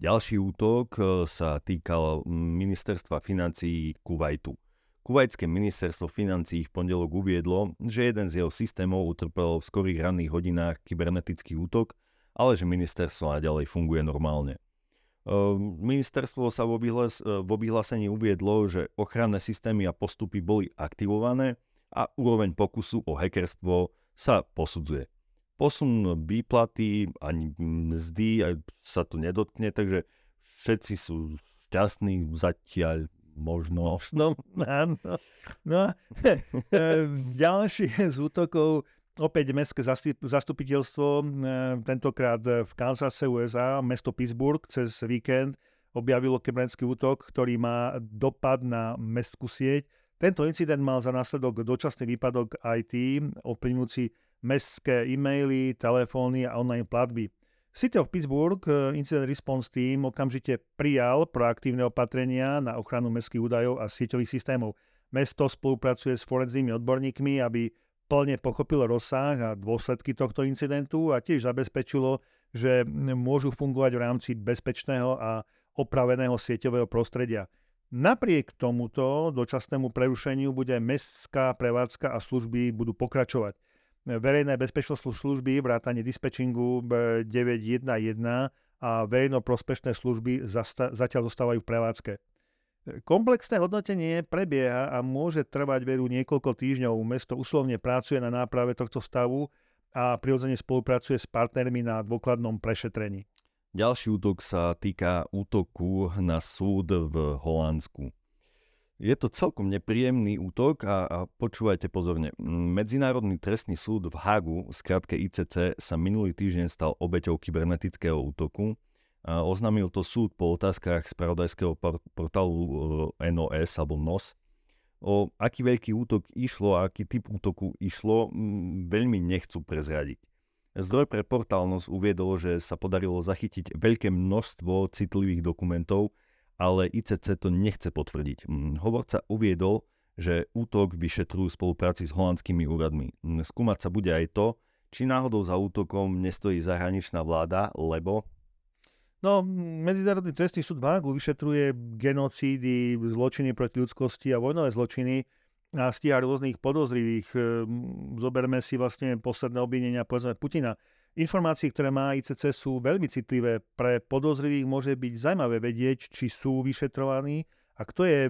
Ďalší útok sa týkal ministerstva financií Kuvajtu. Kuvajtské ministerstvo financií v pondelok uviedlo, že jeden z jeho systémov utrpel v skorých ranných hodinách kybernetický útok, ale že ministerstvo naďalej funguje normálne. Ministerstvo sa vo vyhlás- vo vyhlásení uviedlo, že ochranné systémy a postupy boli aktivované a úroveň pokusu o hackerstvo sa posudzuje. Posun výplaty ani mzdy sa tu nedotkne, takže všetci sú šťastní zatiaľ možno. No, no, no. Ďalšie z útokov. Opäť mestské zastupiteľstvo, tentokrát v Kansase, ú es á, mesto Pittsburgh, cez víkend objavilo kybernetický útok, ktorý má dopad na mestskú sieť. Tento incident mal za následok dočasný výpadok í té, ovplyvňujúci mestské e-maily, telefóny a online platby. City of Pittsburgh Incident Response Team okamžite prijal proaktívne opatrenia na ochranu mestských údajov a sieťových systémov. Mesto spolupracuje s forenznými odborníkmi, aby plne pochopil rozsah a dôsledky tohto incidentu a tiež zabezpečilo, že môžu fungovať v rámci bezpečného a opraveného sieťového prostredia. Napriek tomuto dočasnému prerušeniu bude mestská prevádzka a služby budú pokračovať. Verejné bezpečnostné služby, vrátane dispečingu deväť jedna jedna a verejnoprospešné služby zasta- zatiaľ zostávajú v prevádzke. Komplexné hodnotenie prebieha a môže trvať veru niekoľko týždňov. Mesto usilovne pracuje na náprave tohto stavu a prirodzene spolupracuje s partnermi na dôkladnom prešetrení. Ďalší útok sa týka útoku na súd v Holandsku. Je to celkom nepríjemný útok a, a počúvajte pozorne. Medzinárodný trestný súd v Hagu, skratke í cé cé, sa minulý týždeň stal obeťou kybernetického útoku. A oznámil to súd po otázkach spravodajského portálu en ó es alebo en ó es. O aký veľký útok išlo a aký typ útoku išlo, m, veľmi nechcú prezradiť. Zdroj pre portál en ó es uviedol, že sa podarilo zachytiť veľké množstvo citlivých dokumentov, ale í cé cé to nechce potvrdiť. Hovorca uviedol, že útok vyšetrujú v spolupráci s holandskými úradmi. Skúmať sa bude aj to, či náhodou za útokom nestojí zahraničná vláda, lebo... No, Medzinárodný trestný súd v Hágu vyšetruje genocídy, zločiny proti ľudskosti a vojnové zločiny a stíha rôznych podozrivých. Zoberme si vlastne posledné obvinenia, povedzme, Putina. Informácie, ktoré má í cé cé, sú veľmi citlivé. Pre podozrivých môže byť zaujímavé vedieť, či sú vyšetrovaní a kto je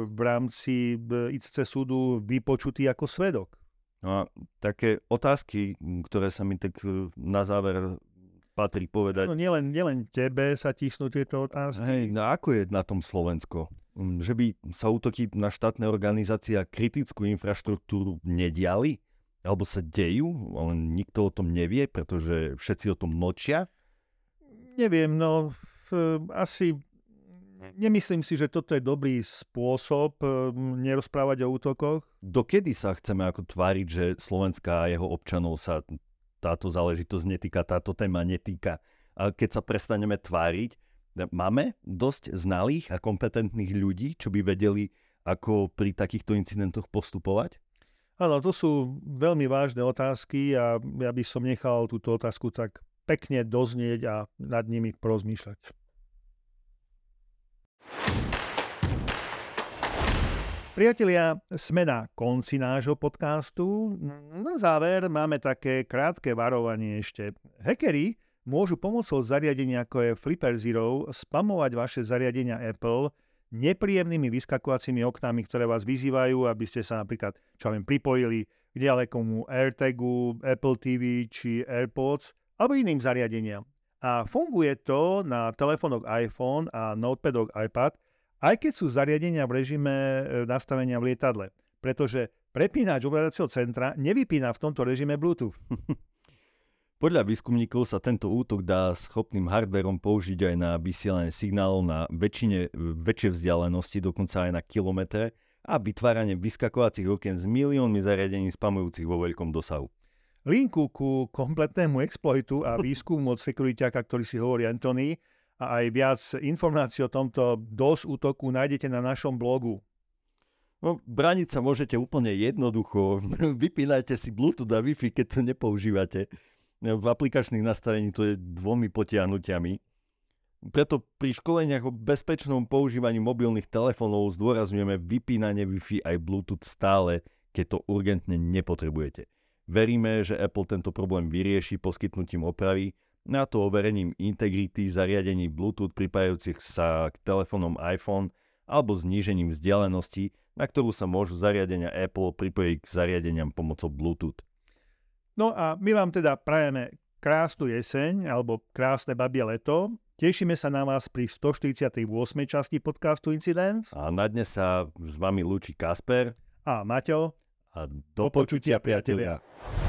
v rámci í cé cé súdu vypočutý ako svedok. No a také otázky, ktoré sa mi tak na záver patrí povedať. No nielen, nielen tebe sa tísnú tieto otázky. Hej, no ako je na tom Slovensko? Že by sa útoky na štátne organizácie a kritickú infraštruktúru nediali? Alebo sa dejú, ale nikto o tom nevie, pretože všetci o tom mlčia? Neviem, no asi nemyslím si, že toto je dobrý spôsob nerozprávať o útokoch. Dokedy sa chceme ako tváriť, že Slovenska a jeho občanov sa táto záležitosť netýka, táto téma netýka? A keď sa prestaneme tváriť, máme dosť znalých a kompetentných ľudí, čo by vedeli, ako pri takýchto incidentoch postupovať? Áno, to sú veľmi vážne otázky a ja by som nechal túto otázku tak pekne doznieť a nad nimi porozmýšľať. Priatelia, sme na konci nášho podcastu. Na záver máme také krátke varovanie ešte. Hackeri môžu pomocou zariadenia, ako je Flipper Zero, spamovať vaše zariadenia Apple nepríjemnými vyskakovacími oknami, ktoré vás vyzývajú, aby ste sa napríklad, čo vám pripojili k ďalekomu AirTagu, Apple tí ví či AirPods alebo iným zariadeniam. A funguje to na telefónoch iPhone a notepadoch iPad, aj keď sú zariadenia v režime nastavenia v lietadle, pretože prepínač ovládacieho centra nevypína v tomto režime Bluetooth. Podľa výskumníkov sa tento útok dá schopným hardvérom použiť aj na vysielanie signálov na väčšine, väčšie vzdialenosti, dokonca aj na kilometre, a vytváranie vyskakovacích okien s miliónmi zariadení spamujúcich vo veľkom dosahu. Linku ku kompletnému exploitu a výskumu od sekuriťaka, ktorý si hovorí Anthony, a aj viac informácií o tomto dé ó es útoku nájdete na našom blogu. No, brániť sa môžete úplne jednoducho. Vypínajte si Bluetooth a Wi-Fi, keď to nepoužívate. V aplikačných nastavení to je dvomi potiahnutiami. Preto pri školeniach o bezpečnom používaní mobilných telefónov zdôrazňujeme vypínanie Wi-Fi aj Bluetooth stále, keď to urgentne nepotrebujete. Veríme, že Apple tento problém vyrieši poskytnutím opravy, na to overením integrity zariadení Bluetooth pripájajúcich sa k telefónom iPhone alebo znížením vzdialenosti, na ktorú sa môžu zariadenia Apple pripojiť k zariadeniam pomocou Bluetooth. No a my vám teda prajeme krásnu jeseň alebo krásne babie leto. Tešíme sa na vás pri stoštyridsiatej ôsmej časti podcastu Incident. A na dnes sa s vami lúči Kasper a Maťo. A do, do počutia, počutia, priatelia.